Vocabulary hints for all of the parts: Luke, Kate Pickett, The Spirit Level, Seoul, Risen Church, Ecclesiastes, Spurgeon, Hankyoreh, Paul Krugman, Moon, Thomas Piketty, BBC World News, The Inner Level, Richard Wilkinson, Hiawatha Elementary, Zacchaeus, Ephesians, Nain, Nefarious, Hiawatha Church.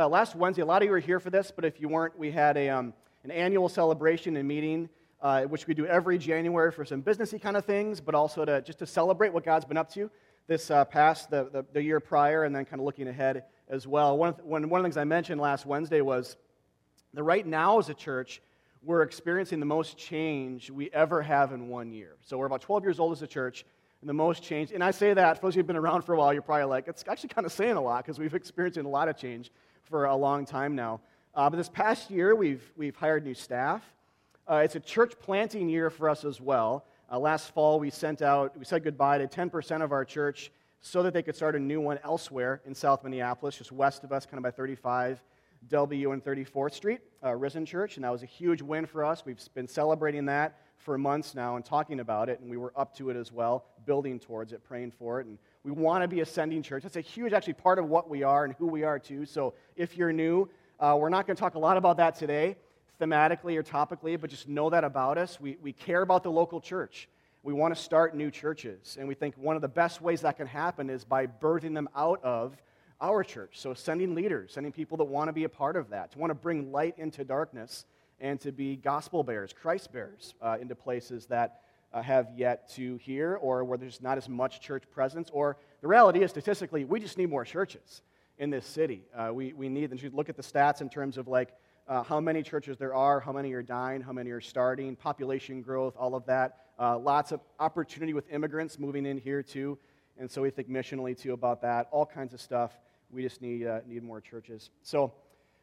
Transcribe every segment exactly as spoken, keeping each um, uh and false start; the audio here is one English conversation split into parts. Uh, last Wednesday, a lot of you were here for this, but if you weren't, we had a um, an annual celebration and meeting, uh, which we do every January for some businessy kind of things, but also to just to celebrate what God's been up to this uh, past the, the the year prior, and then kind of looking ahead as well. One of the, one one of the things I mentioned last Wednesday was that right now as a church, we're experiencing the most change we ever have in one year. So we're about twelve years old as a church, and the most change, and I say that, for those of you who've been around for a while, you're probably like, it's actually kind of saying a lot, because we've experienced a lot of change for a long time now. Uh, but this past year, we've we've hired new staff. Uh, it's a church planting year for us as well. Uh, last fall, we sent out, we said goodbye to ten percent of our church so that they could start a new one elsewhere in South Minneapolis, just west of us, kind of by thirty-five W and thirty-fourth Street, uh, Risen Church, and that was a huge win for us. We've been celebrating that for months now and talking about it, and we were up to it as well, building towards it, praying for it, and we want to be a sending church. That's a huge, actually, part of what we are and who we are, too, so if you're new, uh, we're not going to talk a lot about that today, thematically or topically, but just know that about us. We we care about the local church. We want to start new churches, and we think one of the best ways that can happen is by birthing them out of our church, so sending leaders, sending people that want to be a part of that, to want to bring light into darkness, and to be gospel bearers, Christ bearers, uh, into places that uh, have yet to hear, or where there's not as much church presence, or the reality is, statistically, we just need more churches in this city. Uh, we, we need them. You look at the stats in terms of, like, uh, how many churches there are, how many are dying, how many are starting, population growth, all of that, uh, lots of opportunity with immigrants moving in here, too, and so we think missionally, too, about that, all kinds of stuff. We just need uh, need more churches. So,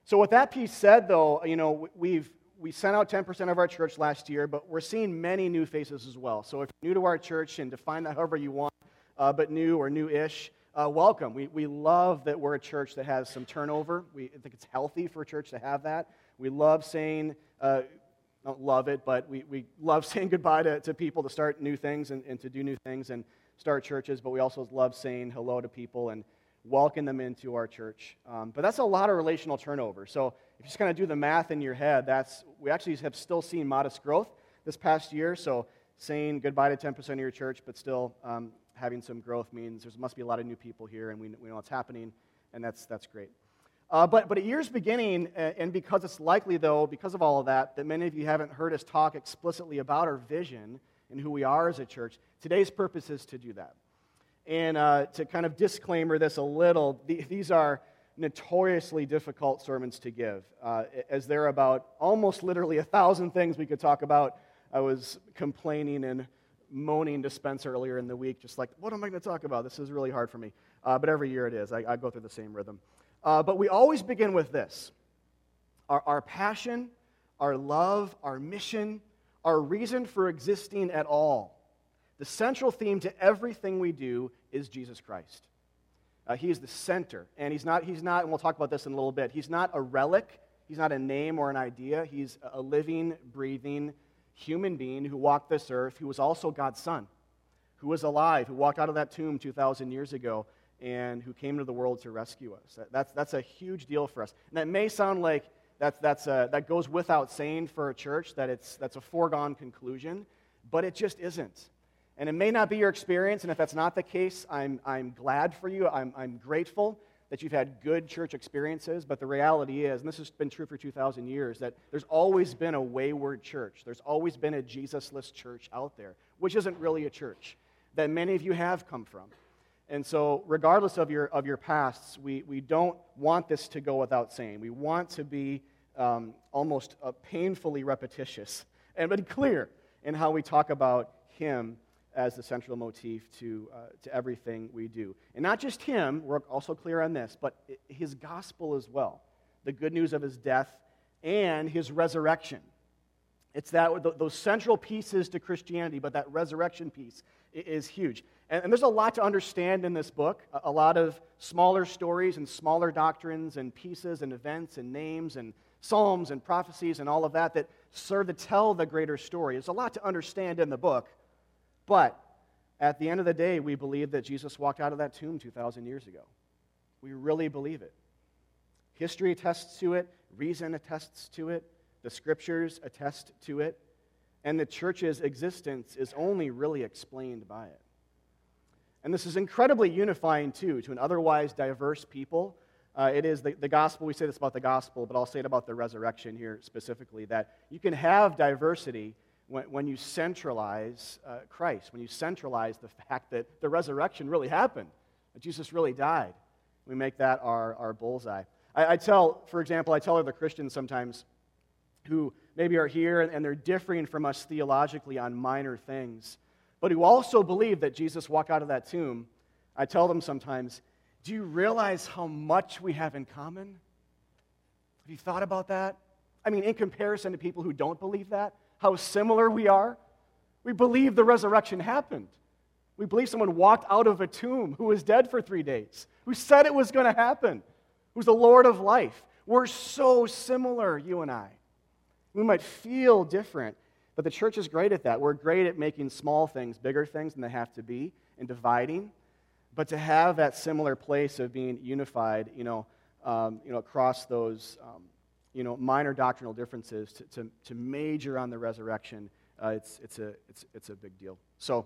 so with that piece said, though, you know, we've we sent out ten percent of our church last year, but we're seeing many new faces as well. So if you're new to our church, and define that however you want, uh, but new or new-ish, uh, welcome. We we love that we're a church that has some turnover. We I think it's healthy for a church to have that. We love saying, uh, don't love it, but we, we love saying goodbye to, to people to start new things and, and to do new things and start churches, but we also love saying hello to people and welcome them into our church. Um, but that's a lot of relational turnover. So if you just kind of do the math in your head, that's we actually have still seen modest growth this past year. So saying goodbye to ten percent of your church, but still um, having some growth means there must be a lot of new people here, and we, we know it's happening, and that's that's great. Uh, but, but a year's beginning, and because it's likely, though, because of all of that, that many of you haven't heard us talk explicitly about our vision and who we are as a church, today's purpose is to do that. And uh, to kind of disclaimer this a little, th- these are notoriously difficult sermons to give, uh, as there are about almost literally a thousand things we could talk about. I was complaining and moaning to Spence earlier in the week, just like, what am I going to talk about? This is really hard for me. Uh, but every year it is. I, I go through the same rhythm. Uh, but we always begin with this. Our, our passion, our love, our mission, our reason for existing at all. The central theme to everything we do is Jesus Christ. Uh, he is the center, and he's not, He's not. and we'll talk about this in a little bit, he's not a relic, he's not a name or an idea, he's a living, breathing human being who walked this earth, who was also God's son, who was alive, who walked out of that tomb two thousand years ago, and who came to the world to rescue us. That, that's, that's a huge deal for us. And that may sound like that's, that's a, that goes without saying for a church, that it's that's a foregone conclusion, but it just isn't. And it may not be your experience, and if that's not the case, I'm I'm glad for you. I'm I'm grateful that you've had good church experiences, but the reality is, and this has been true for two thousand years, that there's always been a wayward church. There's always been a Jesusless church out there, which isn't really a church that many of you have come from. And so regardless of your of your pasts, we, we don't want this to go without saying. We want to be um, almost uh, painfully repetitious and but clear in how we talk about him as the central motif to uh, to everything we do. And not just him, we're also clear on this, but his gospel as well, the good news of his death and his resurrection. It's that those central pieces to Christianity, but that resurrection piece is huge. And, and there's a lot to understand in this book, a lot of smaller stories and smaller doctrines and pieces and events and names and psalms and prophecies and all of that that serve to tell the greater story. There's a lot to understand in the book, but at the end of the day, we believe that Jesus walked out of that tomb two thousand years ago. We really believe it. History attests to it. Reason attests to it. The scriptures attest to it. And the church's existence is only really explained by it. And this is incredibly unifying, too, to an otherwise diverse people Uh, it is the, the gospel. We say this about the gospel, but I'll say it about the resurrection here specifically, that you can have diversity when, when you centralize uh, Christ, when you centralize the fact that the resurrection really happened, that Jesus really died. We make that our, our bullseye. I, I tell, for example, I tell other Christians sometimes who maybe are here and, and they're differing from us theologically on minor things, but who also believe that Jesus walked out of that tomb, I tell them sometimes, do you realize how much we have in common? Have you thought about that? I mean, in comparison to people who don't believe that, how similar we are. We believe the resurrection happened. We believe someone walked out of a tomb who was dead for three days, who said it was going to happen, who's the Lord of life. We're so similar, you and I. We might feel different, but the church is great at that. We're great at making small things bigger things than they have to be and dividing. But to have that similar place of being unified, you know, um, you know, across those, um, you know, minor doctrinal differences, to, to, to major on the resurrection, uh, it's it's a it's it's a big deal. So,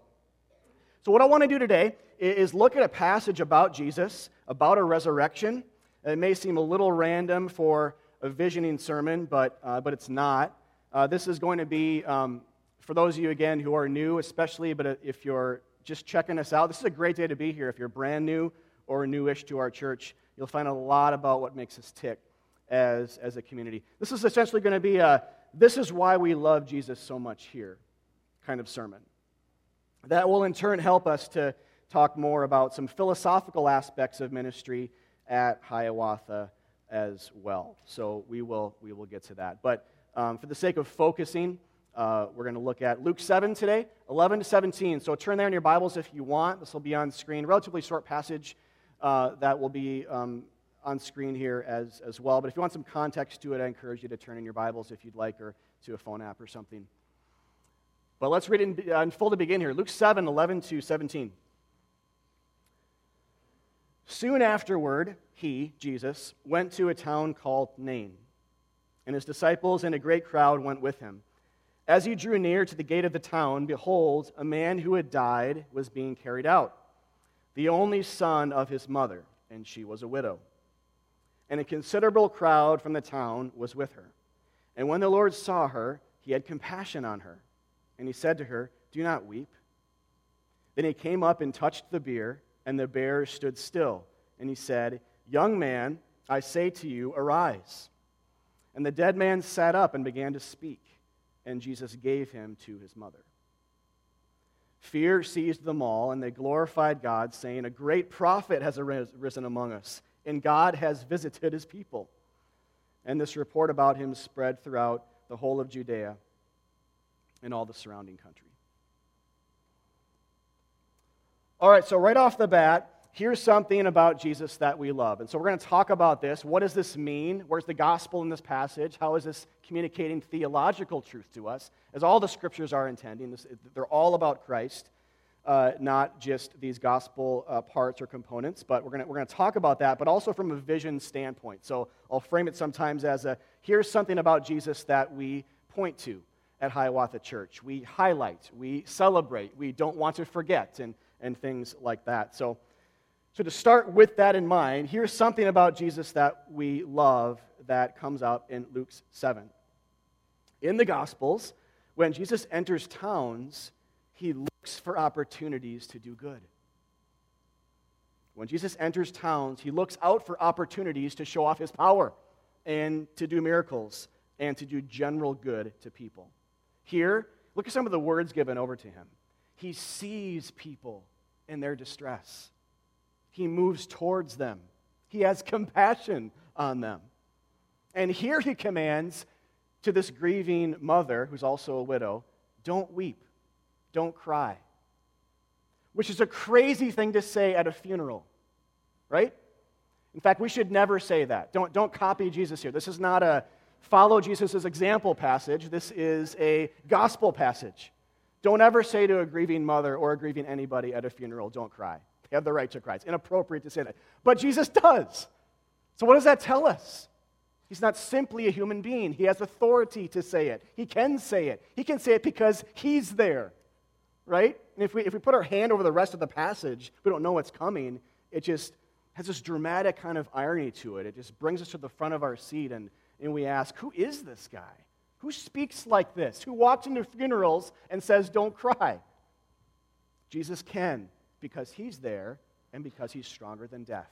so what I want to do today is look at a passage about Jesus, about a resurrection. It may seem a little random for a visioning sermon, but uh, but it's not. Uh, this is going to be um, for those of you again who are new, especially, but if you're just checking us out. This is a great day to be here. If you're brand new or newish to our church, you'll find a lot about what makes us tick as, as a community. This is essentially going to be a, this is why we love Jesus so much here kind of sermon. That will in turn help us to talk more about some philosophical aspects of ministry at Hiawatha as well. So we will, we will get to that. But um, for the sake of focusing, Uh, we're going to look at Luke seven today, eleven to seventeen. So turn there in your Bibles if you want. This will be on screen. Relatively short passage uh, that will be um, on screen here as, as well. But if you want some context to it, I encourage you to turn in your Bibles if you'd like, or to a phone app or something. But let's read it in, uh, in full to begin here. Luke seven, eleven to seventeen. Soon afterward, he, Jesus, went to a town called Nain, and his disciples and a great crowd went with him. As he drew near to the gate of the town, behold, a man who had died was being carried out, the only son of his mother, and she was a widow. And a considerable crowd from the town was with her. And when the Lord saw her, he had compassion on her, and he said to her, "Do not weep." Then he came up and touched the bier, and the bear stood still. And he said, "Young man, I say to you, arise." And the dead man sat up and began to speak. And Jesus gave him to his mother. Fear seized them all, and they glorified God, saying, "A great prophet has arisen among us, and God has visited his people." And this report about him spread throughout the whole of Judea and all the surrounding country. All right, so right off the bat, here's something about Jesus that we love. And so we're going to talk about this. What does this mean? Where's the gospel in this passage? How is this communicating theological truth to us? As all the scriptures are intending, this, they're all about Christ, uh, not just these gospel uh, parts or components. But we're going to, we're going to talk about that, but also from a vision standpoint. So I'll frame it sometimes as a, here's something about Jesus that we point to at Hiawatha Church. We highlight, we celebrate, we don't want to forget, and, and things like that. So So to start with that in mind, here's something about Jesus that we love that comes out in Luke seven. In the Gospels, when Jesus enters towns, he looks for opportunities to do good. When Jesus enters towns, he looks out for opportunities to show off his power and to do miracles and to do general good to people. Here, look at some of the words given over to him. He sees people in their distress. He moves towards them. He has compassion on them. And here he commands to this grieving mother, who's also a widow, don't weep, don't cry, which is a crazy thing to say at a funeral, right? In fact, we should never say that. Don't, don't copy Jesus here. This is not a follow Jesus' example passage. This is a gospel passage. Don't ever say to a grieving mother or a grieving anybody at a funeral, don't cry. They have the right to cry. It's inappropriate to say that. But Jesus does. So what does that tell us? He's not simply a human being. He has authority to say it. He can say it. He can say it because he's there, right? And if we, if we put our hand over the rest of the passage, we don't know what's coming. It just has this dramatic kind of irony to it. It just brings us to the front of our seat, and, and we ask, who is this guy? Who speaks like this? Who walks into funerals and says, don't cry? Jesus can, because he's there and because he's stronger than death.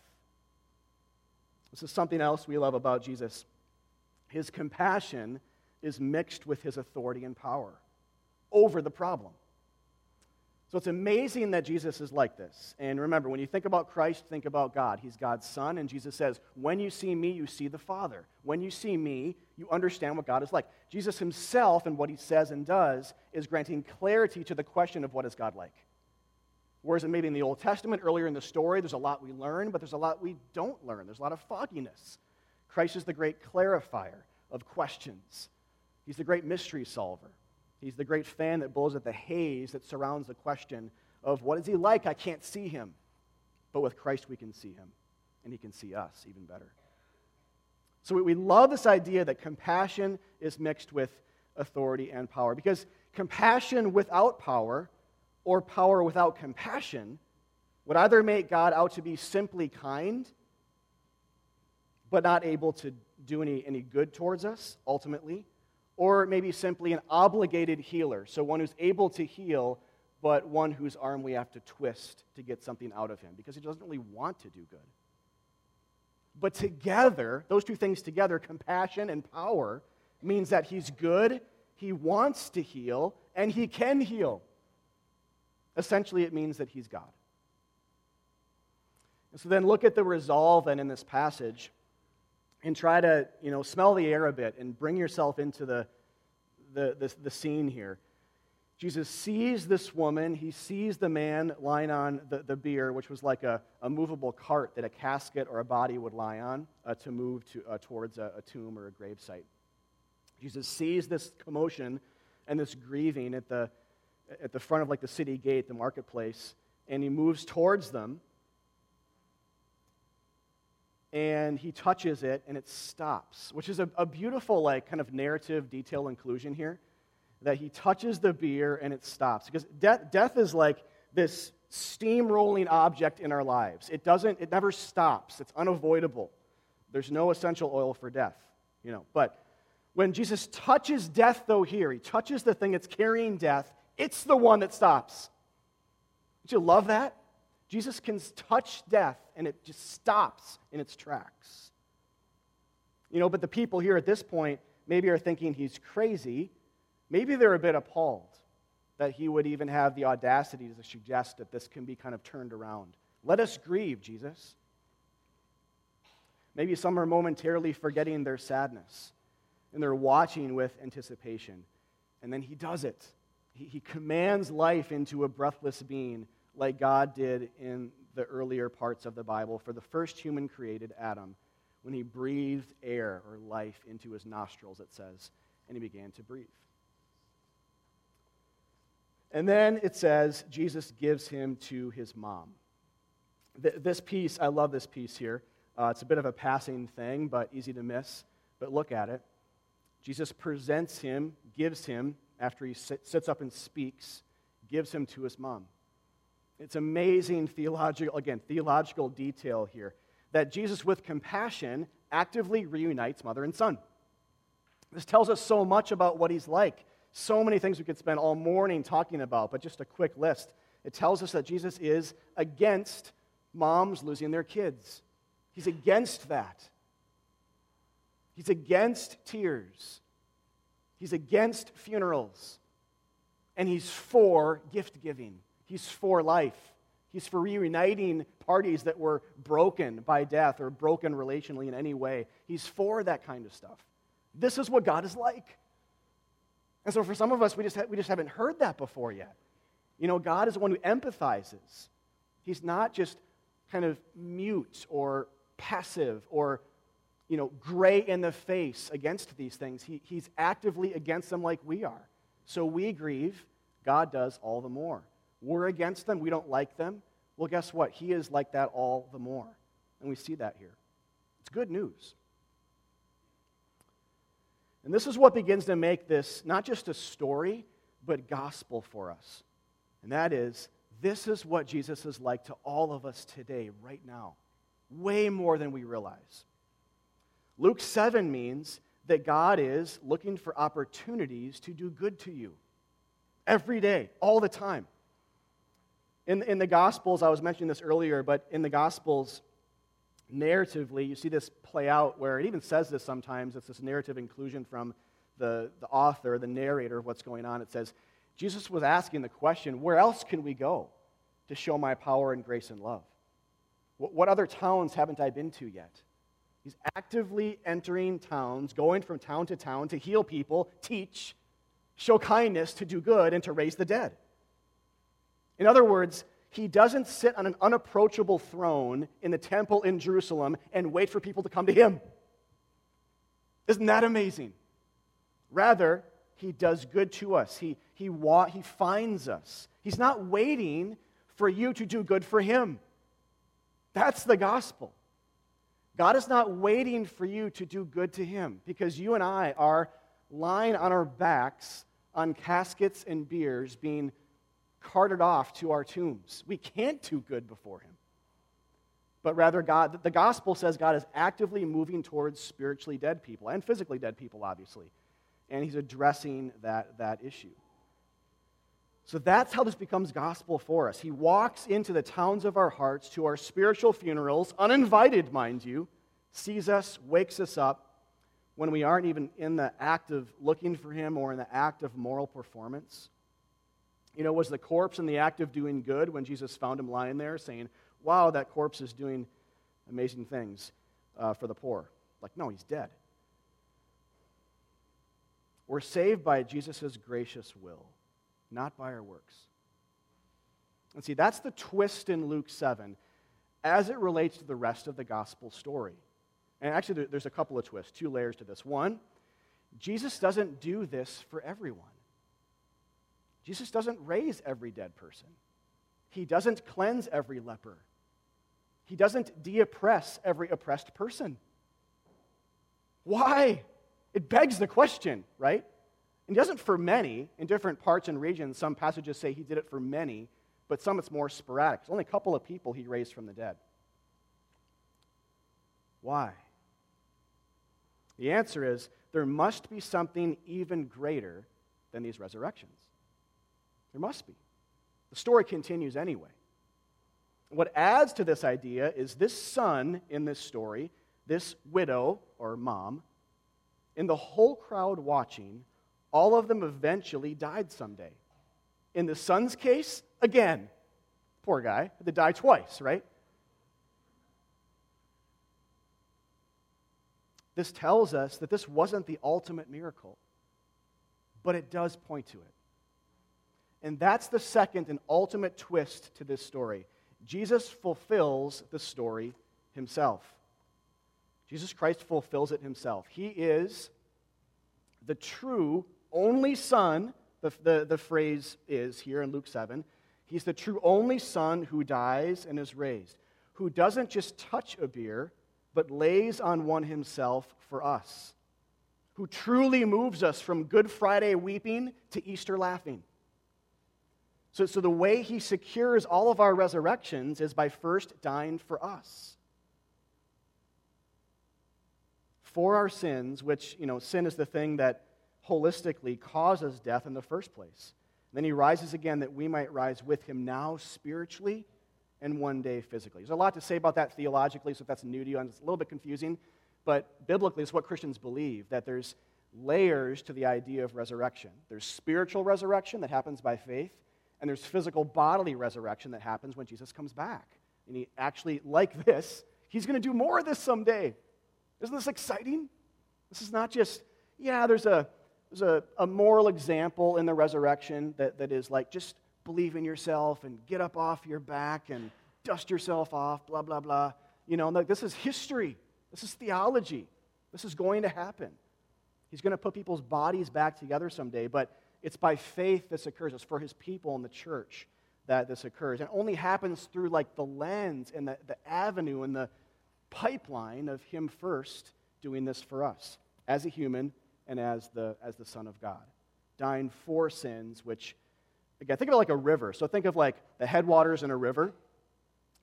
This is something else we love about Jesus. His compassion is mixed with his authority and power over the problem. So it's amazing that Jesus is like this. And remember, when you think about Christ, think about God. He's God's Son, and Jesus says, when you see me, you see the Father. When you see me, you understand what God is like. Jesus himself and what he says and does is granting clarity to the question of what is God like. Whereas it may be in the Old Testament, earlier in the story, there's a lot we learn, but there's a lot we don't learn. There's a lot of fogginess. Christ is the great clarifier of questions. He's the great mystery solver. He's the great fan that blows at the haze that surrounds the question of what is he like? I can't see him. But with Christ, we can see him, and he can see us even better. So we love this idea that compassion is mixed with authority and power, because compassion without power or power without compassion would either make God out to be simply kind but not able to do any, any good towards us ultimately, or maybe simply an obligated healer, so one who's able to heal, but one whose arm we have to twist to get something out of him, because he doesn't really want to do good. But together, those two things together, compassion and power, means that he's good, he wants to heal, and he can heal. Essentially, it means that he's God. And so then look at the resolve then in this passage, and try to, you know, smell the air a bit and bring yourself into the, the, the, the scene here. Jesus sees this woman. He sees the man lying on the, the bier, which was like a, a movable cart that a casket or a body would lie on uh, to move to, uh, towards a, a tomb or a gravesite. Jesus sees this commotion and this grieving at the, at the front of like the city gate, the marketplace, and he moves towards them. And he touches it, and it stops, which is a, a beautiful, like, kind of narrative detail inclusion here, that he touches the bier, and it stops. Because death, death is like this steamrolling object in our lives. It doesn't, it never stops. It's unavoidable. There's no essential oil for death, you know. But when Jesus touches death, though, here, he touches the thing that's carrying death. It's the one that stops. Don't you love that? Jesus can touch death, and it just stops in its tracks. You know, but the people here at this point maybe are thinking he's crazy. Maybe they're a bit appalled that he would even have the audacity to suggest that this can be kind of turned around. Let us grieve, Jesus. Maybe some are momentarily forgetting their sadness, and they're watching with anticipation. And then he does it. He, he commands life into a breathless being, like God did in the earlier parts of the Bible for the first human created, Adam, when he breathed air or life into his nostrils, it says, and he began to breathe. And then it says, Jesus gives him to his mom. Th- this piece, I love this piece here. Uh, it's a bit of a passing thing, but easy to miss, but look at it. Jesus presents him, gives him, after he sit- sits up and speaks, gives him to his mom. It's amazing theological, again, theological detail here, that Jesus, with compassion, actively reunites mother and son. This tells us so much about what he's like. So many things we could spend all morning talking about, but just a quick list. It tells us that Jesus is against moms losing their kids. He's against that. He's against tears. He's against funerals. And he's for gift-giving. He's for life. He's for reuniting parties that were broken by death or broken relationally in any way. He's for that kind of stuff. This is what God is like. And so for some of us, we just, ha- we just haven't heard that before yet. You know, God is the one who empathizes. He's not just kind of mute or passive or, you know, gray in the face against these things. He, he's actively against them like we are. So we grieve. God does all the more. We're against them. We don't like them. Well, guess what? He is like that all the more. And we see that here. It's good news. And this is what begins to make this not just a story, but gospel for us. And that is, this is what Jesus is like to all of us today, right now. way more than we realize. Luke seven means that God is looking for opportunities to do good to you every day, all the time. In, in the Gospels, I was mentioning this earlier, but in the Gospels, narratively, you see this play out where it even says this sometimes. It's this narrative inclusion from the, the author, the narrator of what's going on. It says, Jesus was asking the question, where else can we go to show my power and grace and love? What, what other towns haven't I been to yet? He's actively entering towns, going from town to town to heal people, teach, show kindness, to do good, and to raise the dead. In other words, he doesn't sit on an unapproachable throne in the temple in Jerusalem and wait for people to come to him. Isn't that amazing? Rather, he does good to us. He, he, wa- he finds us. He's not waiting for you to do good for him. That's the gospel. God is not waiting for you to do good to him, because you and I are lying on our backs on caskets and biers being carted off to our tombs. We can't do good before him. But rather, God, the gospel says God is actively moving towards spiritually dead people and physically dead people, obviously. And he's addressing that, that issue. So that's how this becomes gospel for us. He walks into the towns of our hearts, to our spiritual funerals, uninvited, mind you, sees us, wakes us up when we aren't even in the act of looking for him or in the act of moral performance. You know, was the corpse in the act of doing good when Jesus found him lying there saying, wow, that corpse is doing amazing things uh, for the poor? Like, no, he's dead. We're saved by Jesus' gracious will, not by our works. And see, that's the twist in Luke seven as it relates to the rest of the gospel story. And actually, there's a couple of twists, two layers to this. One, Jesus doesn't do this for everyone. Jesus doesn't raise every dead person. He doesn't cleanse every leper. He doesn't de-oppress every oppressed person. Why? It begs the question, right? And he doesn't for many. In different parts and regions, some passages say he did it for many, but some it's more sporadic. It's only a couple of people he raised from the dead. Why? The answer is there must be something even greater than these resurrections. There must be. The story continues anyway. What adds to this idea is this son in this story, this widow or mom, in the whole crowd watching, all of them eventually died someday. In the son's case, again. Poor guy, they die twice, right? This tells us that this wasn't the ultimate miracle, but it does point to it. And that's the second and ultimate twist to this story. Jesus fulfills the story himself. Jesus Christ fulfills it himself. He is the true only son, the, the, the phrase is here in Luke seven, he's the true only son who dies and is raised, who doesn't just touch a bier, but lays on one himself for us, who truly moves us from Good Friday weeping to Easter laughing. So, so the way he secures all of our resurrections is by first dying for us. For our sins, which, you know, sin is the thing that holistically causes death in the first place. And then he rises again that we might rise with him now spiritually and one day physically. There's a lot to say about that theologically, so if that's new to you, it's a little bit confusing. But biblically, it's what Christians believe, that there's layers to the idea of resurrection. There's spiritual resurrection that happens by faith, and there's physical bodily resurrection that happens when Jesus comes back. And he actually, like this, he's going to do more of this someday. Isn't this exciting? This is not just, yeah, there's a there's a, a moral example in the resurrection that, that is like, just believe in yourself and get up off your back and dust yourself off, blah, blah, blah. You know, like, this is history. This is theology. This is going to happen. He's going to put people's bodies back together someday, but it's by faith this occurs. It's for his people in the church that this occurs. And it only happens through, like, the lens and the, the avenue and the pipeline of him first doing this for us as a human and as the as the Son of God, dying for sins, which, again, think of it like a river. So think of like the headwaters in a river.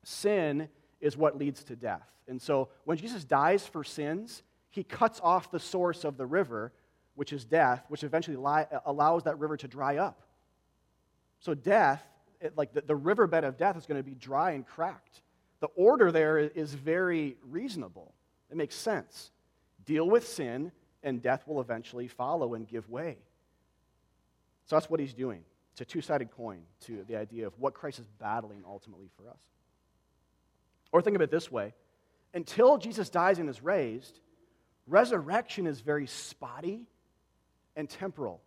Sin is what leads to death. And so when Jesus dies for sins, he cuts off the source of the river, which is death, which eventually li- allows that river to dry up. So death, it, like the, the riverbed of death is going to be dry and cracked. The order there is very reasonable. It makes sense. Deal with sin, and death will eventually follow and give way. So that's what he's doing. It's a two-sided coin to the idea of what Christ is battling ultimately for us. Or think of it this way. Until Jesus dies and is raised, resurrection is very spotty and temporal.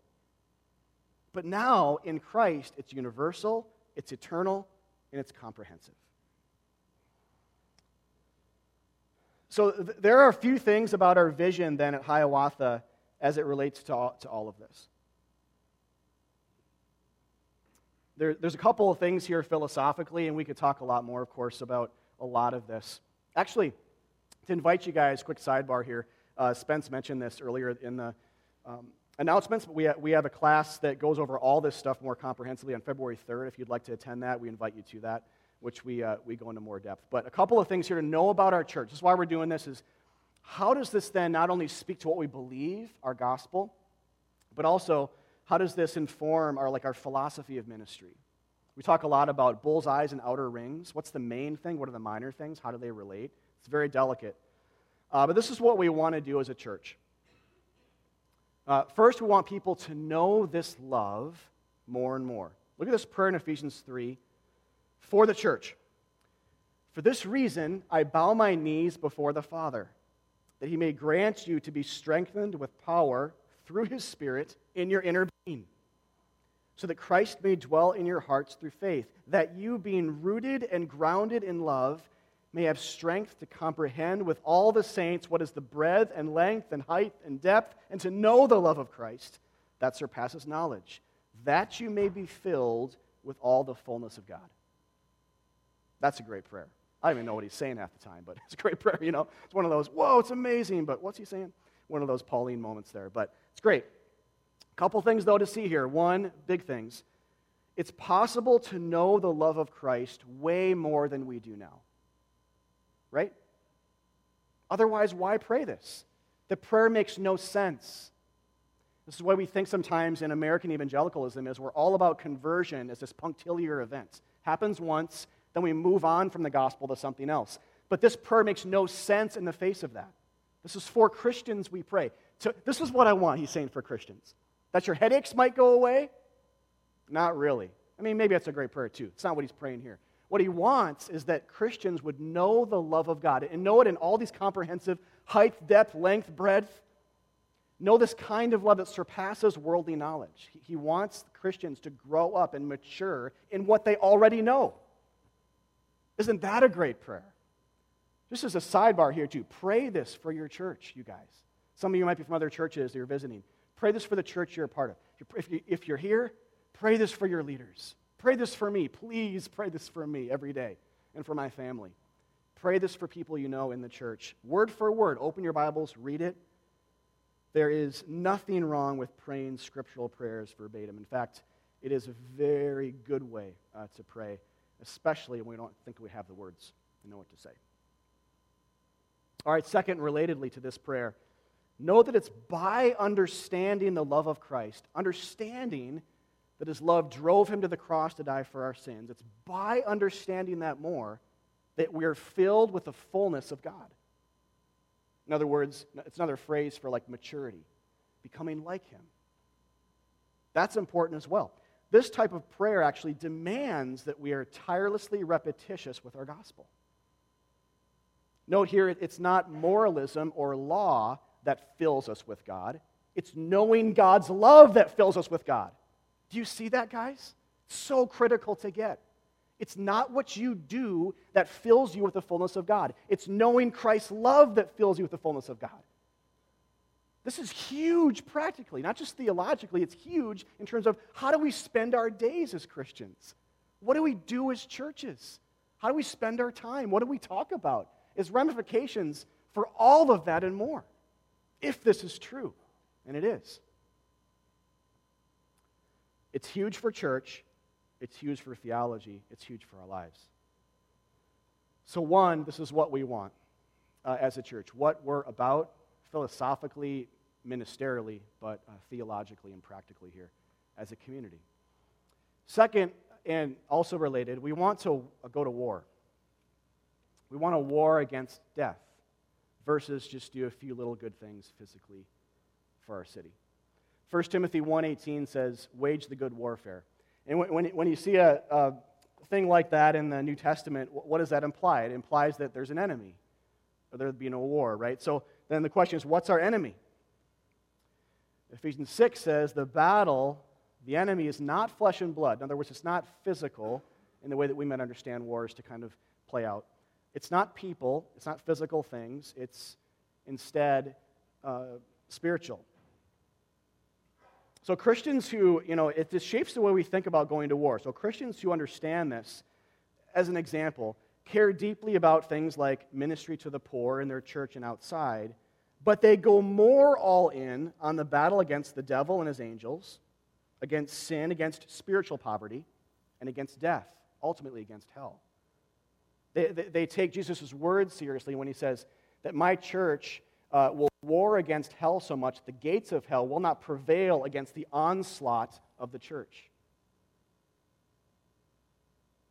But now, in Christ, it's universal, it's eternal, and it's comprehensive. So th- there are a few things about our vision then at Hiawatha as it relates to all, to all of this. There, there's a couple of things here philosophically, and we could talk a lot more, of course, about a lot of this. Actually, to invite you guys, quick sidebar here, uh, Spence mentioned this earlier in the um, announcements, but we, ha- we have a class that goes over all this stuff more comprehensively on February third. If you'd like to attend that, we invite you to that, which we uh, we go into more depth. But a couple of things here to know about our church. This is why we're doing this, is how does this then not only speak to what we believe, our gospel, but also how does this inform our, like, our philosophy of ministry? We talk a lot about bullseyes and outer rings. What's the main thing? What are the minor things? How do they relate? It's very delicate. Uh, but this is what we want to do as a church. Uh, first, we want people to know this love more and more. Look at this prayer in Ephesians three. For the church. For this reason, I bow my knees before the Father, that he may grant you to be strengthened with power through his Spirit in your inner being, so that Christ may dwell in your hearts through faith, that you, being rooted and grounded in love, may have strength to comprehend with all the saints what is the breadth and length and height and depth, and to know the love of Christ that surpasses knowledge, that you may be filled with all the fullness of God. That's a great prayer. I don't even know what he's saying half the time, but it's a great prayer, you know. It's one of those, whoa, it's amazing, but what's he saying? One of those Pauline moments there, but it's great. A couple things, though, to see here. One, big things. It's possible to know the love of Christ way more than we do now, right? Otherwise, why pray this? The prayer makes no sense. This is why we think sometimes in American evangelicalism is we're all about conversion as this punctiliar event. Happens once, then we move on from the gospel to something else. But this prayer makes no sense in the face of that. This is for Christians we pray. So this is what I want, he's saying, for Christians. That your headaches might go away? Not really. I mean, maybe that's a great prayer too. It's not what he's praying here. What he wants is that Christians would know the love of God and know it in all these comprehensive height, depth, length, breadth. Know this kind of love that surpasses worldly knowledge. He wants Christians to grow up and mature in what they already know. Isn't that a great prayer? This is a sidebar here too. Pray this for your church, you guys. Some of you might be from other churches that you're visiting. Pray this for the church you're a part of. If you're here, pray this for your leaders. Pray this for me. Please pray this for me every day and for my family. Pray this for people you know in the church. Word for word, open your Bibles, read it. There is nothing wrong with praying scriptural prayers verbatim. In fact, it is a very good way uh, to pray, especially when we don't think we have the words and know what to say. All right, second, relatedly to this prayer, know that it's by understanding the love of Christ, understanding that his love drove him to the cross to die for our sins, it's by understanding that more that we are filled with the fullness of God. In other words, it's another phrase for like maturity, becoming like him. That's important as well. This type of prayer actually demands that we are tirelessly repetitious with our gospel. Note here, it's not moralism or law that fills us with God. It's knowing God's love that fills us with God. Do you see that, guys? So critical to get. It's not what you do that fills you with the fullness of God. It's knowing Christ's love that fills you with the fullness of God. This is huge practically, not just theologically. It's huge in terms of how do we spend our days as Christians? What do we do as churches? How do we spend our time? What do we talk about? It's ramifications for all of that and more, if this is true, and it is. It's huge for church. It's huge for theology. It's huge for our lives. So one, this is what we want uh, as a church, what we're about philosophically, ministerially, but uh, theologically and practically here as a community. Second, and also related, we want to go to war. We want a war against death versus just do a few little good things physically for our city. First Timothy one eighteen says, wage the good warfare. And when, when you see a, a thing like that in the New Testament, what does that imply? It implies that there's an enemy, or there'd be no war, right? So then the question is, what's our enemy? Ephesians six says, the battle, the enemy is not flesh and blood. In other words, it's not physical in the way that we might understand wars to kind of play out. It's not people, it's not physical things, it's instead uh, spiritual. So Christians who, you know, it just shapes the way we think about going to war. So Christians who understand this, as an example, care deeply about things like ministry to the poor in their church and outside, but they go more all in on the battle against the devil and his angels, against sin, against spiritual poverty, and against death, ultimately against hell. They, they, they take Jesus' words seriously when he says that my church uh, will war against hell so much the gates of hell will not prevail against the onslaught of the church.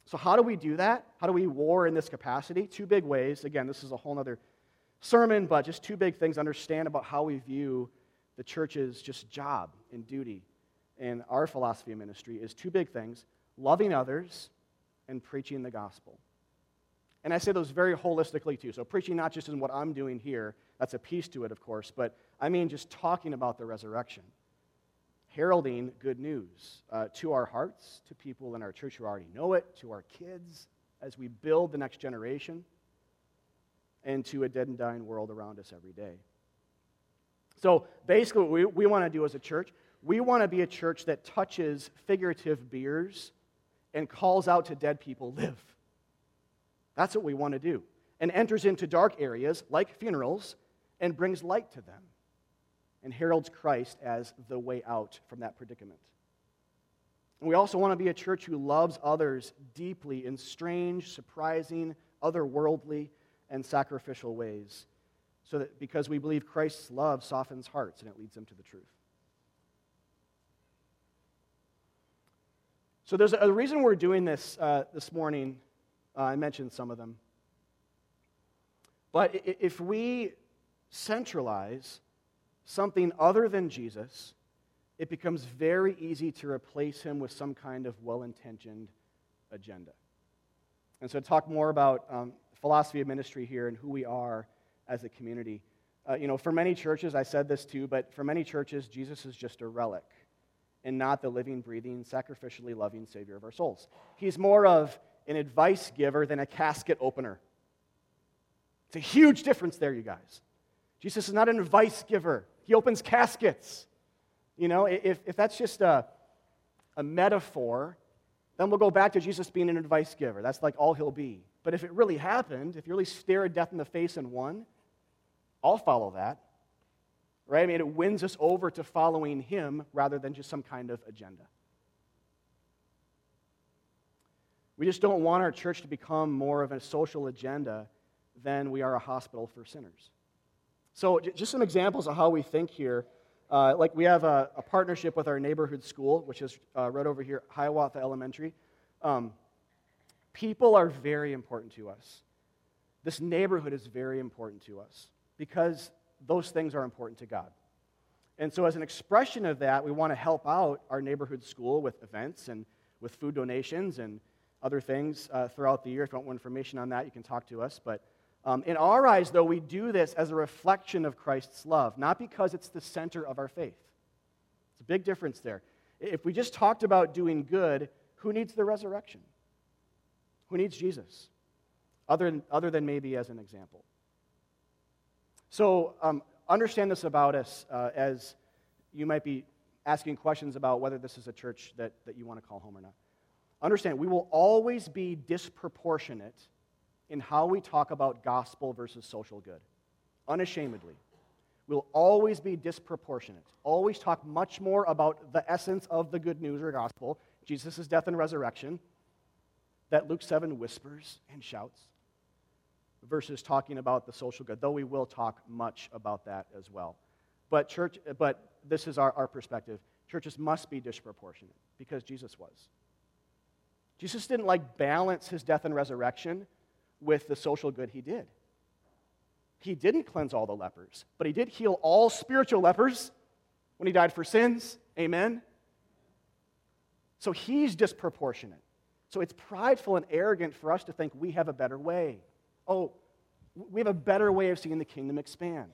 So how do we do that? How do we war in this capacity? Two big ways. Again, this is a whole other sermon, but just two big things to understand about how we view the church's just job and duty and our philosophy of ministry is two big things, loving others and preaching the gospel. And I say those very holistically too. So preaching not just in what I'm doing here, that's a piece to it, of course, but I mean just talking about the resurrection, heralding good news uh, to our hearts, to people in our church who already know it, to our kids as we build the next generation, and to a dead and dying world around us every day. So basically what we, we want to do as a church, we want to be a church that touches figurative biers and calls out to dead people, live. That's what we want to do. And enters into dark areas, like funerals, and brings light to them, and heralds Christ as the way out from that predicament. And we also want to be a church who loves others deeply in strange, surprising, otherworldly, and sacrificial ways, so that because we believe Christ's love softens hearts and it leads them to the truth. So there's a reason we're doing this uh, this morning. Uh, I mentioned some of them. But if we centralize something other than Jesus, it becomes very easy to replace him with some kind of well-intentioned agenda. And so to talk more about um, philosophy of ministry here and who we are as a community, uh, you know, for many churches, I said this too, but for many churches, Jesus is just a relic and not the living, breathing, sacrificially loving Savior of our souls. He's more of an advice giver than a casket opener. It's a huge difference there, you guys. Jesus is not an advice giver. He opens caskets. You know, if, if that's just a, a metaphor, then we'll go back to Jesus being an advice giver. That's like all he'll be. But if it really happened, if you really stared death in the face and won, I'll follow that. Right? I mean, it wins us over to following him rather than just some kind of agenda. We just don't want our church to become more of a social agenda than we are a hospital for sinners. So just some examples of how we think here. Uh, like we have a, a partnership with our neighborhood school, which is uh, right over here, Hiawatha Elementary. Um, people are very important to us. This neighborhood is very important to us because those things are important to God. And so as an expression of that, we want to help out our neighborhood school with events and with food donations and other things uh, throughout the year. If you want more information on that, you can talk to us. But um, in our eyes, though, we do this as a reflection of Christ's love, not because it's the center of our faith. It's a big difference there. If we just talked about doing good, who needs the resurrection? Who needs Jesus? Other than, other than maybe as an example. So um, understand this about us uh, as you might be asking questions about whether this is a church that, that you want to call home or not. Understand, we will always be disproportionate in how we talk about gospel versus social good, unashamedly. We'll always be disproportionate, always talk much more about the essence of the good news or gospel, Jesus' death and resurrection, that Luke seven whispers and shouts, versus talking about the social good, though we will talk much about that as well. But church, but this is our, our perspective. Churches must be disproportionate because Jesus was. Jesus didn't like balance his death and resurrection with the social good he did. He didn't cleanse all the lepers, but he did heal all spiritual lepers when he died for sins. Amen? So he's disproportionate. So it's prideful and arrogant for us to think we have a better way. Oh, we have a better way of seeing the kingdom expand.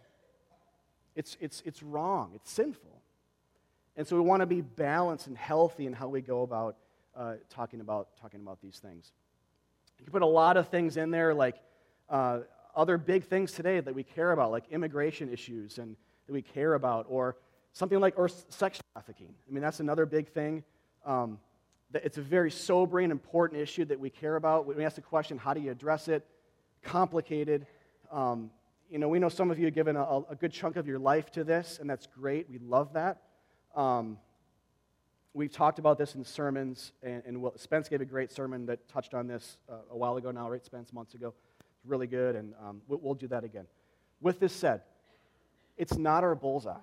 It's, it's, it's wrong. It's sinful. And so we want to be balanced and healthy in how we go about uh, talking about talking about these things. You can put a lot of things in there, like uh, other big things today that we care about, like immigration issues and that we care about, or something like or sex trafficking. I mean, that's another big thing. Um, it's a very sobering, important issue that we care about. We ask the question, how do you address it? Complicated. Um, you know, we know some of you have given a, a good chunk of your life to this, and that's great. We love that. Um, we've talked about this in sermons, and, and Will, Spence gave a great sermon that touched on this uh, a while ago now, right, Spence, months ago. It's really good, and um, we'll, we'll do that again. With this said, it's not our bullseye.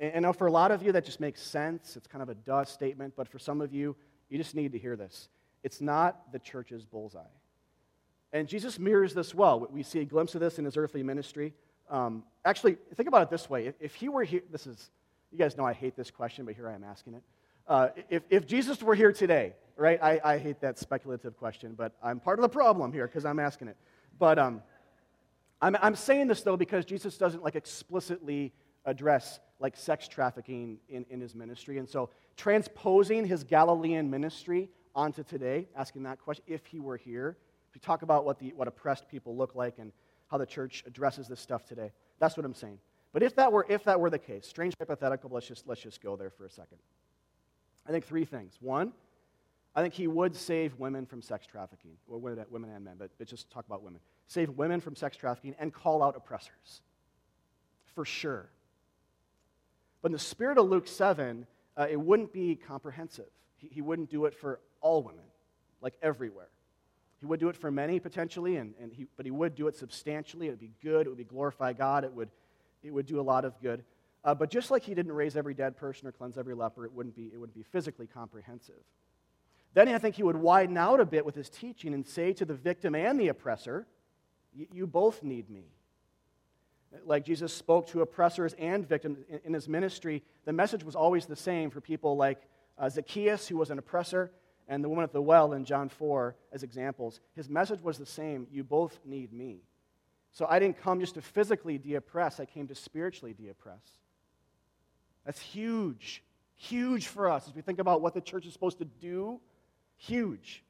And, and now for a lot of you, that just makes sense. It's kind of a duh statement, but for some of you, you just need to hear this. It's not the church's bullseye. And Jesus mirrors this well. We see a glimpse of this in his earthly ministry. Um, actually, think about it this way. If, if he were here, this is, you guys know I hate this question, but here I am asking it. Uh, if, if Jesus were here today, right? I, I hate that speculative question, but I'm part of the problem here because I'm asking it. But um, I'm, I'm saying this, though, because Jesus doesn't like explicitly address like sex trafficking in, in his ministry. And so transposing his Galilean ministry onto today, asking that question, if he were here, to talk about what the what oppressed people look like and how the church addresses this stuff today. That's what I'm saying. But if that were if that were the case, strange hypothetical, but let's just let's just go there for a second. I think three things. One, I think he would save women from sex trafficking, or women, women and men, but, but just talk about women. Save women from sex trafficking and call out oppressors, for sure. But in the spirit of Luke seven, uh, it wouldn't be comprehensive. He, he wouldn't do it for all women, like everywhere. He would do it for many, potentially, and, and he, but he would do it substantially. It would be good. It would be glorify God. It would, it would do a lot of good. Uh, but just like he didn't raise every dead person or cleanse every leper, it wouldn't be, it wouldn't be physically comprehensive. Then I think he would widen out a bit with his teaching and say to the victim and the oppressor, you both need me. Like Jesus spoke to oppressors and victims in, in his ministry, the message was always the same for people like uh, Zacchaeus, who was an oppressor, and the woman at the well in John four as examples. His message was the same, you both need me. So I didn't come just to physically de-oppress, I came to spiritually de-oppress. That's huge, huge for us as we think about what the church is supposed to do, huge.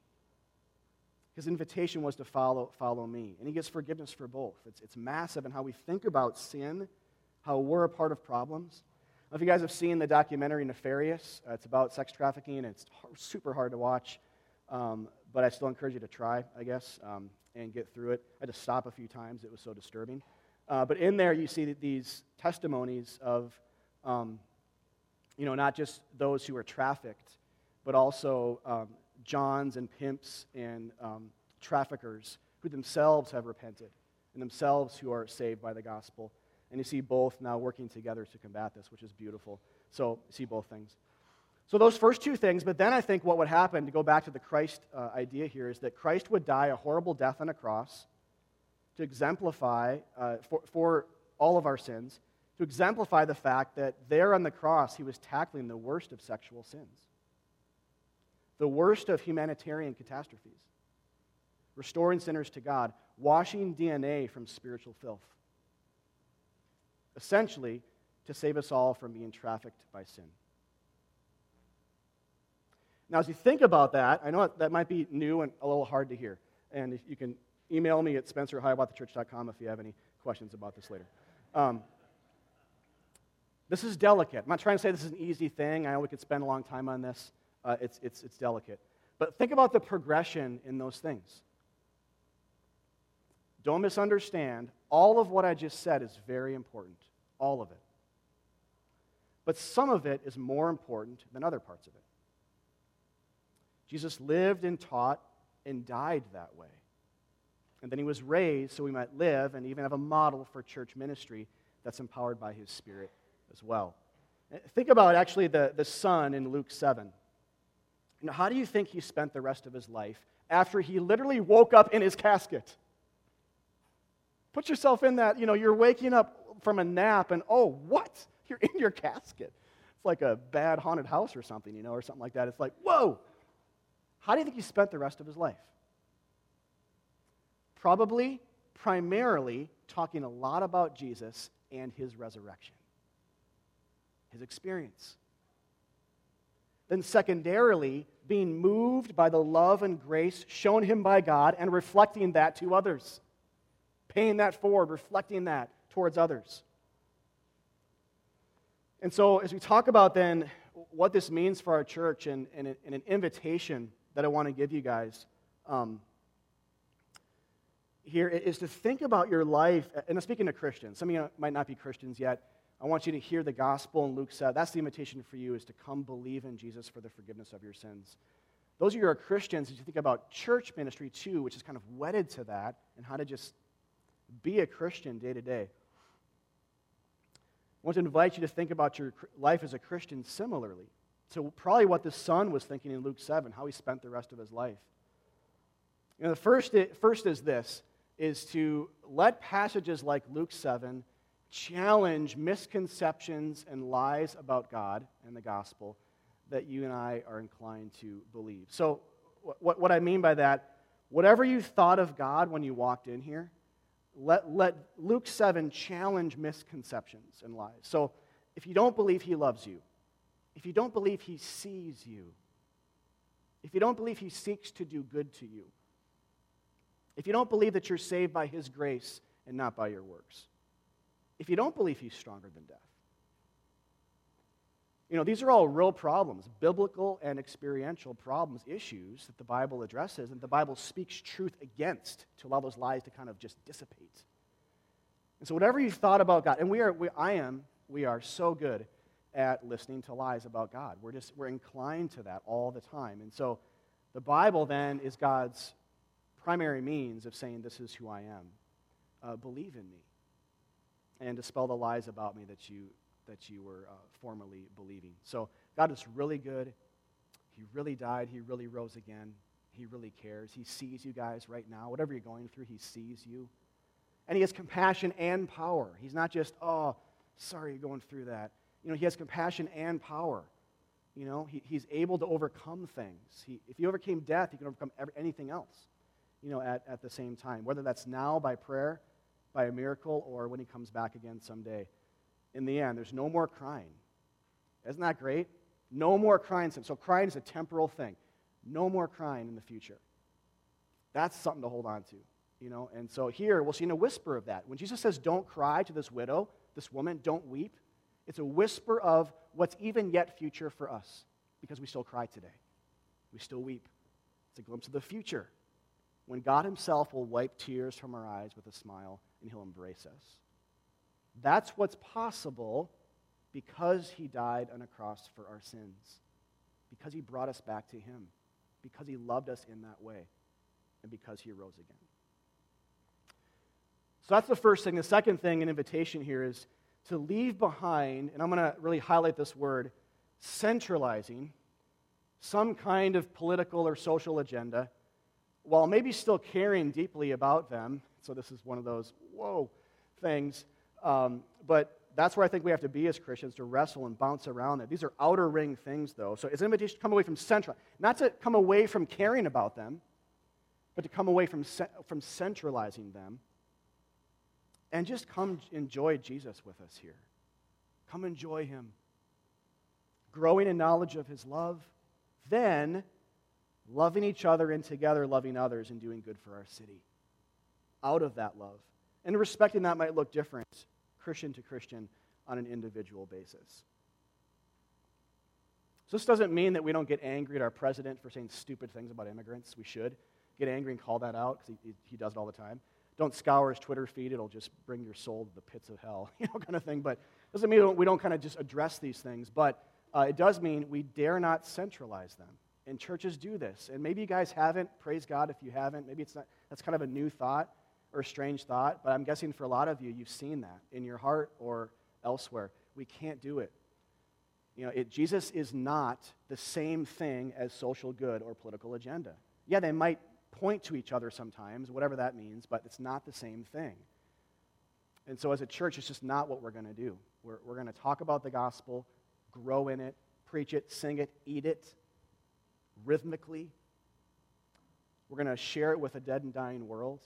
His invitation was to follow, follow me, and he gets forgiveness for both. It's, it's massive in how we think about sin, how we're a part of problems. If you guys have seen the documentary Nefarious, uh, it's about sex trafficking, and it's hard, super hard to watch, um, but I still encourage you to try, I guess, um, and get through it. I had to stop a few times. It was so disturbing. Uh, but in there, you see that these testimonies of, um, you know, not just those who are trafficked, but also um, Johns and pimps and um, traffickers who themselves have repented and themselves who are saved by the gospel. And you see both now working together to combat this, which is beautiful. So you see both things. So those first two things, but then I think what would happen, to go back to the Christ uh, idea here, is that Christ would die a horrible death on a cross to exemplify, uh, for, for all of our sins, to exemplify the fact that there on the cross he was tackling the worst of sexual sins, the worst of humanitarian catastrophes, restoring sinners to God, washing D N A from spiritual filth. Essentially, to save us all from being trafficked by sin. Now, as you think about that, I know that might be new and a little hard to hear. And if you can email me at spencer at hiawatha church dot com if you have any questions about this later. Um, this is delicate. I'm not trying to say this is an easy thing. I know we could spend a long time on this. Uh, it's, it's, it's delicate. But think about the progression in those things. Don't misunderstand. All of what I just said is very important, all of it. But some of it is more important than other parts of it. Jesus lived and taught and died that way. And then he was raised so we might live and even have a model for church ministry that's empowered by his Spirit as well. Think about actually the, the son in Luke seven. You know, how do you think he spent the rest of his life after he literally woke up in his casket? Put yourself in that, you know, you're waking up from a nap and, oh, what? You're in your casket. It's like a bad haunted house or something, you know, or something like that. It's like, whoa! How do you think he spent the rest of his life? Probably, primarily, talking a lot about Jesus and his resurrection, his experience. Then secondarily, being moved by the love and grace shown him by God and reflecting that to others. Paying that forward, reflecting that towards others. And so as we talk about then what this means for our church and, and, and an invitation that I want to give you guys um, here is to think about your life, and I'm speaking to Christians. Some of you might not be Christians yet. I want you to hear the gospel in Luke seven. That's the invitation for you, is to come believe in Jesus for the forgiveness of your sins. Those of you who are Christians, as you think about church ministry too, which is kind of wedded to that, and how to just be a Christian day to day. I want to invite you to think about your life as a Christian similarly to probably what the son was thinking in Luke seven, how he spent the rest of his life. You know, the first, first is this, is to let passages like Luke seven challenge misconceptions and lies about God and the gospel that you and I are inclined to believe. So what, what I mean by that, whatever you thought of God when you walked in here, Let, let Luke seven challenge misconceptions and lies. So if you don't believe he loves you, if you don't believe he sees you, if you don't believe he seeks to do good to you, if you don't believe that you're saved by his grace and not by your works, if you don't believe he's stronger than death. You know, these are all real problems, biblical and experiential problems, issues that the Bible addresses, and the Bible speaks truth against to allow those lies to kind of just dissipate. And so whatever you thought about God, and we are, we, I am, we are so good at listening to lies about God. We're just, we're inclined to that all the time. And so the Bible then is God's primary means of saying, this is who I am. Uh, believe in me. And dispel the lies about me that you that you were uh, formerly believing. So God is really good. He really died. He really rose again. He really cares. He sees you guys right now. Whatever you're going through, he sees you. And he has compassion and power. He's not just, oh, sorry you're going through that. You know, he has compassion and power. You know, he, he's able to overcome things. He, if you overcame death, you can overcome every, anything else, you know, at, at the same time, whether that's now by prayer, by a miracle, or when he comes back again someday. In the end, there's no more crying. Isn't that great? No more crying. So crying is a temporal thing. No more crying in the future. That's something to hold on to, you know. And so here, we'll see in a whisper of that. When Jesus says, don't cry to this widow, this woman, don't weep, it's a whisper of what's even yet future for us, because we still cry today. We still weep. It's a glimpse of the future, when God himself will wipe tears from our eyes with a smile, and he'll embrace us. That's what's possible because he died on a cross for our sins, because he brought us back to him, because he loved us in that way, and because he rose again. So that's the first thing. The second thing, an invitation here, is to leave behind, and I'm going to really highlight this word, centralizing some kind of political or social agenda, while maybe still caring deeply about them. So this is one of those, whoa, things. Um, but that's where I think we have to be as Christians, to wrestle and bounce around it. These are outer ring things, though. So it's an invitation to come away from central, not to come away from caring about them, but to come away from from centralizing them, and just come enjoy Jesus with us here. Come enjoy him, growing in knowledge of his love, then loving each other and together loving others and doing good for our city. Out of that love, and respecting that might look different Christian to Christian on an individual basis. So this doesn't mean that we don't get angry at our president for saying stupid things about immigrants. We should get angry and call that out, because he, he does it all the time. Don't scour his Twitter feed. It'll just bring your soul to the pits of hell, you know, kind of thing. But it doesn't mean we don't, we don't kind of just address these things. But uh, it does mean we dare not centralize them. And churches do this. And maybe you guys haven't. Praise God if you haven't. Maybe it's not. That's kind of a new thought or a strange thought, but I'm guessing for a lot of you, you've seen that in your heart or elsewhere. We can't do it. You know, it, Jesus is not the same thing as social good or political agenda. Yeah, they might point to each other sometimes, whatever that means, but it's not the same thing. And so as a church, it's just not what we're going to do. We're, we're going to talk about the gospel, grow in it, preach it, sing it, eat it, rhythmically. We're going to share it with a dead and dying world.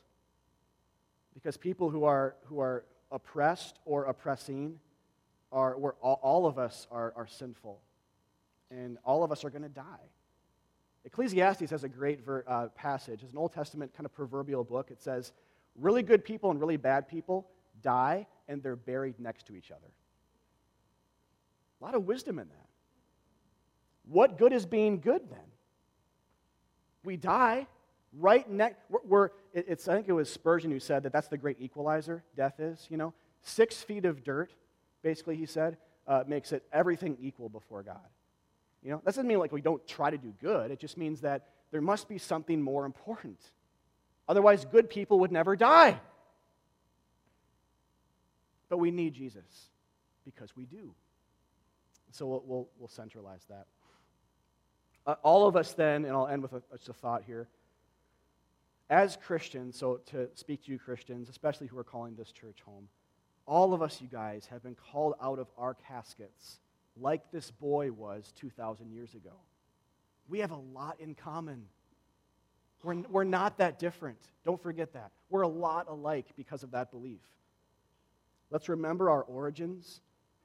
Because people who are who are oppressed or oppressing, are we're, all, all of us are, are sinful. And all of us are going to die. Ecclesiastes has a great ver, uh, passage. It's an Old Testament kind of proverbial book. It says, really good people and really bad people die, and they're buried next to each other. A lot of wisdom in that. What good is being good then? We die right next. We're, we're it's. I think it was Spurgeon who said that that's the great equalizer. Death is, you know, six feet of dirt. Basically, he said uh, makes it everything equal before God. You know, that doesn't mean like we don't try to do good. It just means that there must be something more important. Otherwise, good people would never die. But we need Jesus because we do. So we'll we'll, we'll centralize that. Uh, all of us then, and I'll end with a, just a thought here. As Christians, so to speak to you Christians, especially who are calling this church home, all of us, you guys, have been called out of our caskets like this boy was two thousand years ago. We have a lot in common. We're, we're not that different. Don't forget that. We're a lot alike because of that belief. Let's remember our origins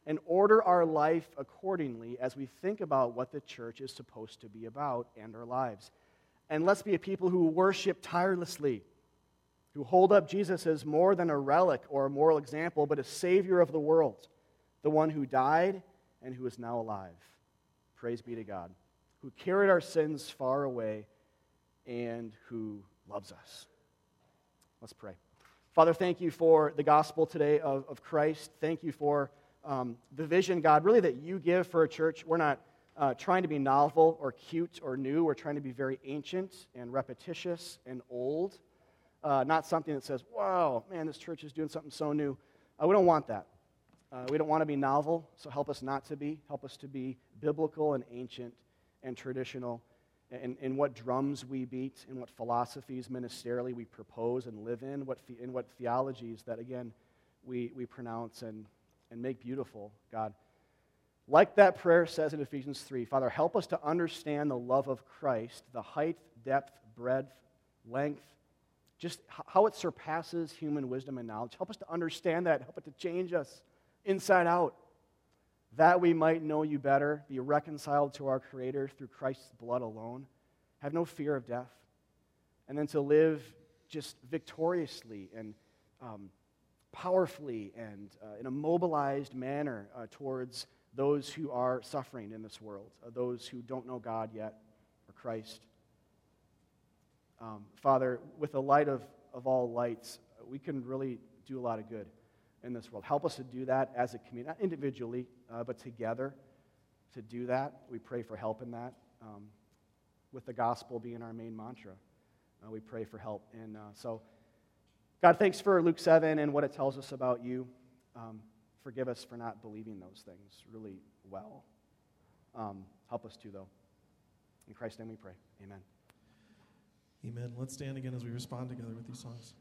and order our life accordingly as we think about what the church is supposed to be about and our lives. And let's be a people who worship tirelessly, who hold up Jesus as more than a relic or a moral example, but a Savior of the world, the one who died and who is now alive. Praise be to God, who carried our sins far away and who loves us. Let's pray. Father, thank you for the gospel today of, of Christ. Thank you for Um, the vision, God, really that you give for a church. We're not uh, trying to be novel or cute or new. We're trying to be very ancient and repetitious and old. Uh, not something that says, wow, man, this church is doing something so new. Uh, we don't want that. Uh, we don't want to be novel, so help us not to be. Help us to be biblical and ancient and traditional in, in what drums we beat, in what philosophies ministerially we propose and live in, what the, in what theologies that, again, we, we pronounce and and make beautiful, God. Like that prayer says in Ephesians three, Father, help us to understand the love of Christ, the height, depth, breadth, length, just how it surpasses human wisdom and knowledge. Help us to understand that. Help it to change us inside out, that we might know you better, be reconciled to our Creator through Christ's blood alone, have no fear of death, and then to live just victoriously and um, powerfully and uh, in a mobilized manner uh, towards those who are suffering in this world, uh, those who don't know God yet or Christ. Um, Father, with the light of, of all lights, we can really do a lot of good in this world. Help us to do that as a community, not individually, uh, but together to do that. We pray for help in that, um, with the gospel being our main mantra. Uh, we pray for help. And uh, so... God, thanks for Luke seven and what it tells us about you. Um, forgive us for not believing those things really well. Um, help us to, though. In Christ's name we pray. Amen. Amen. Let's stand again as we respond together with these songs.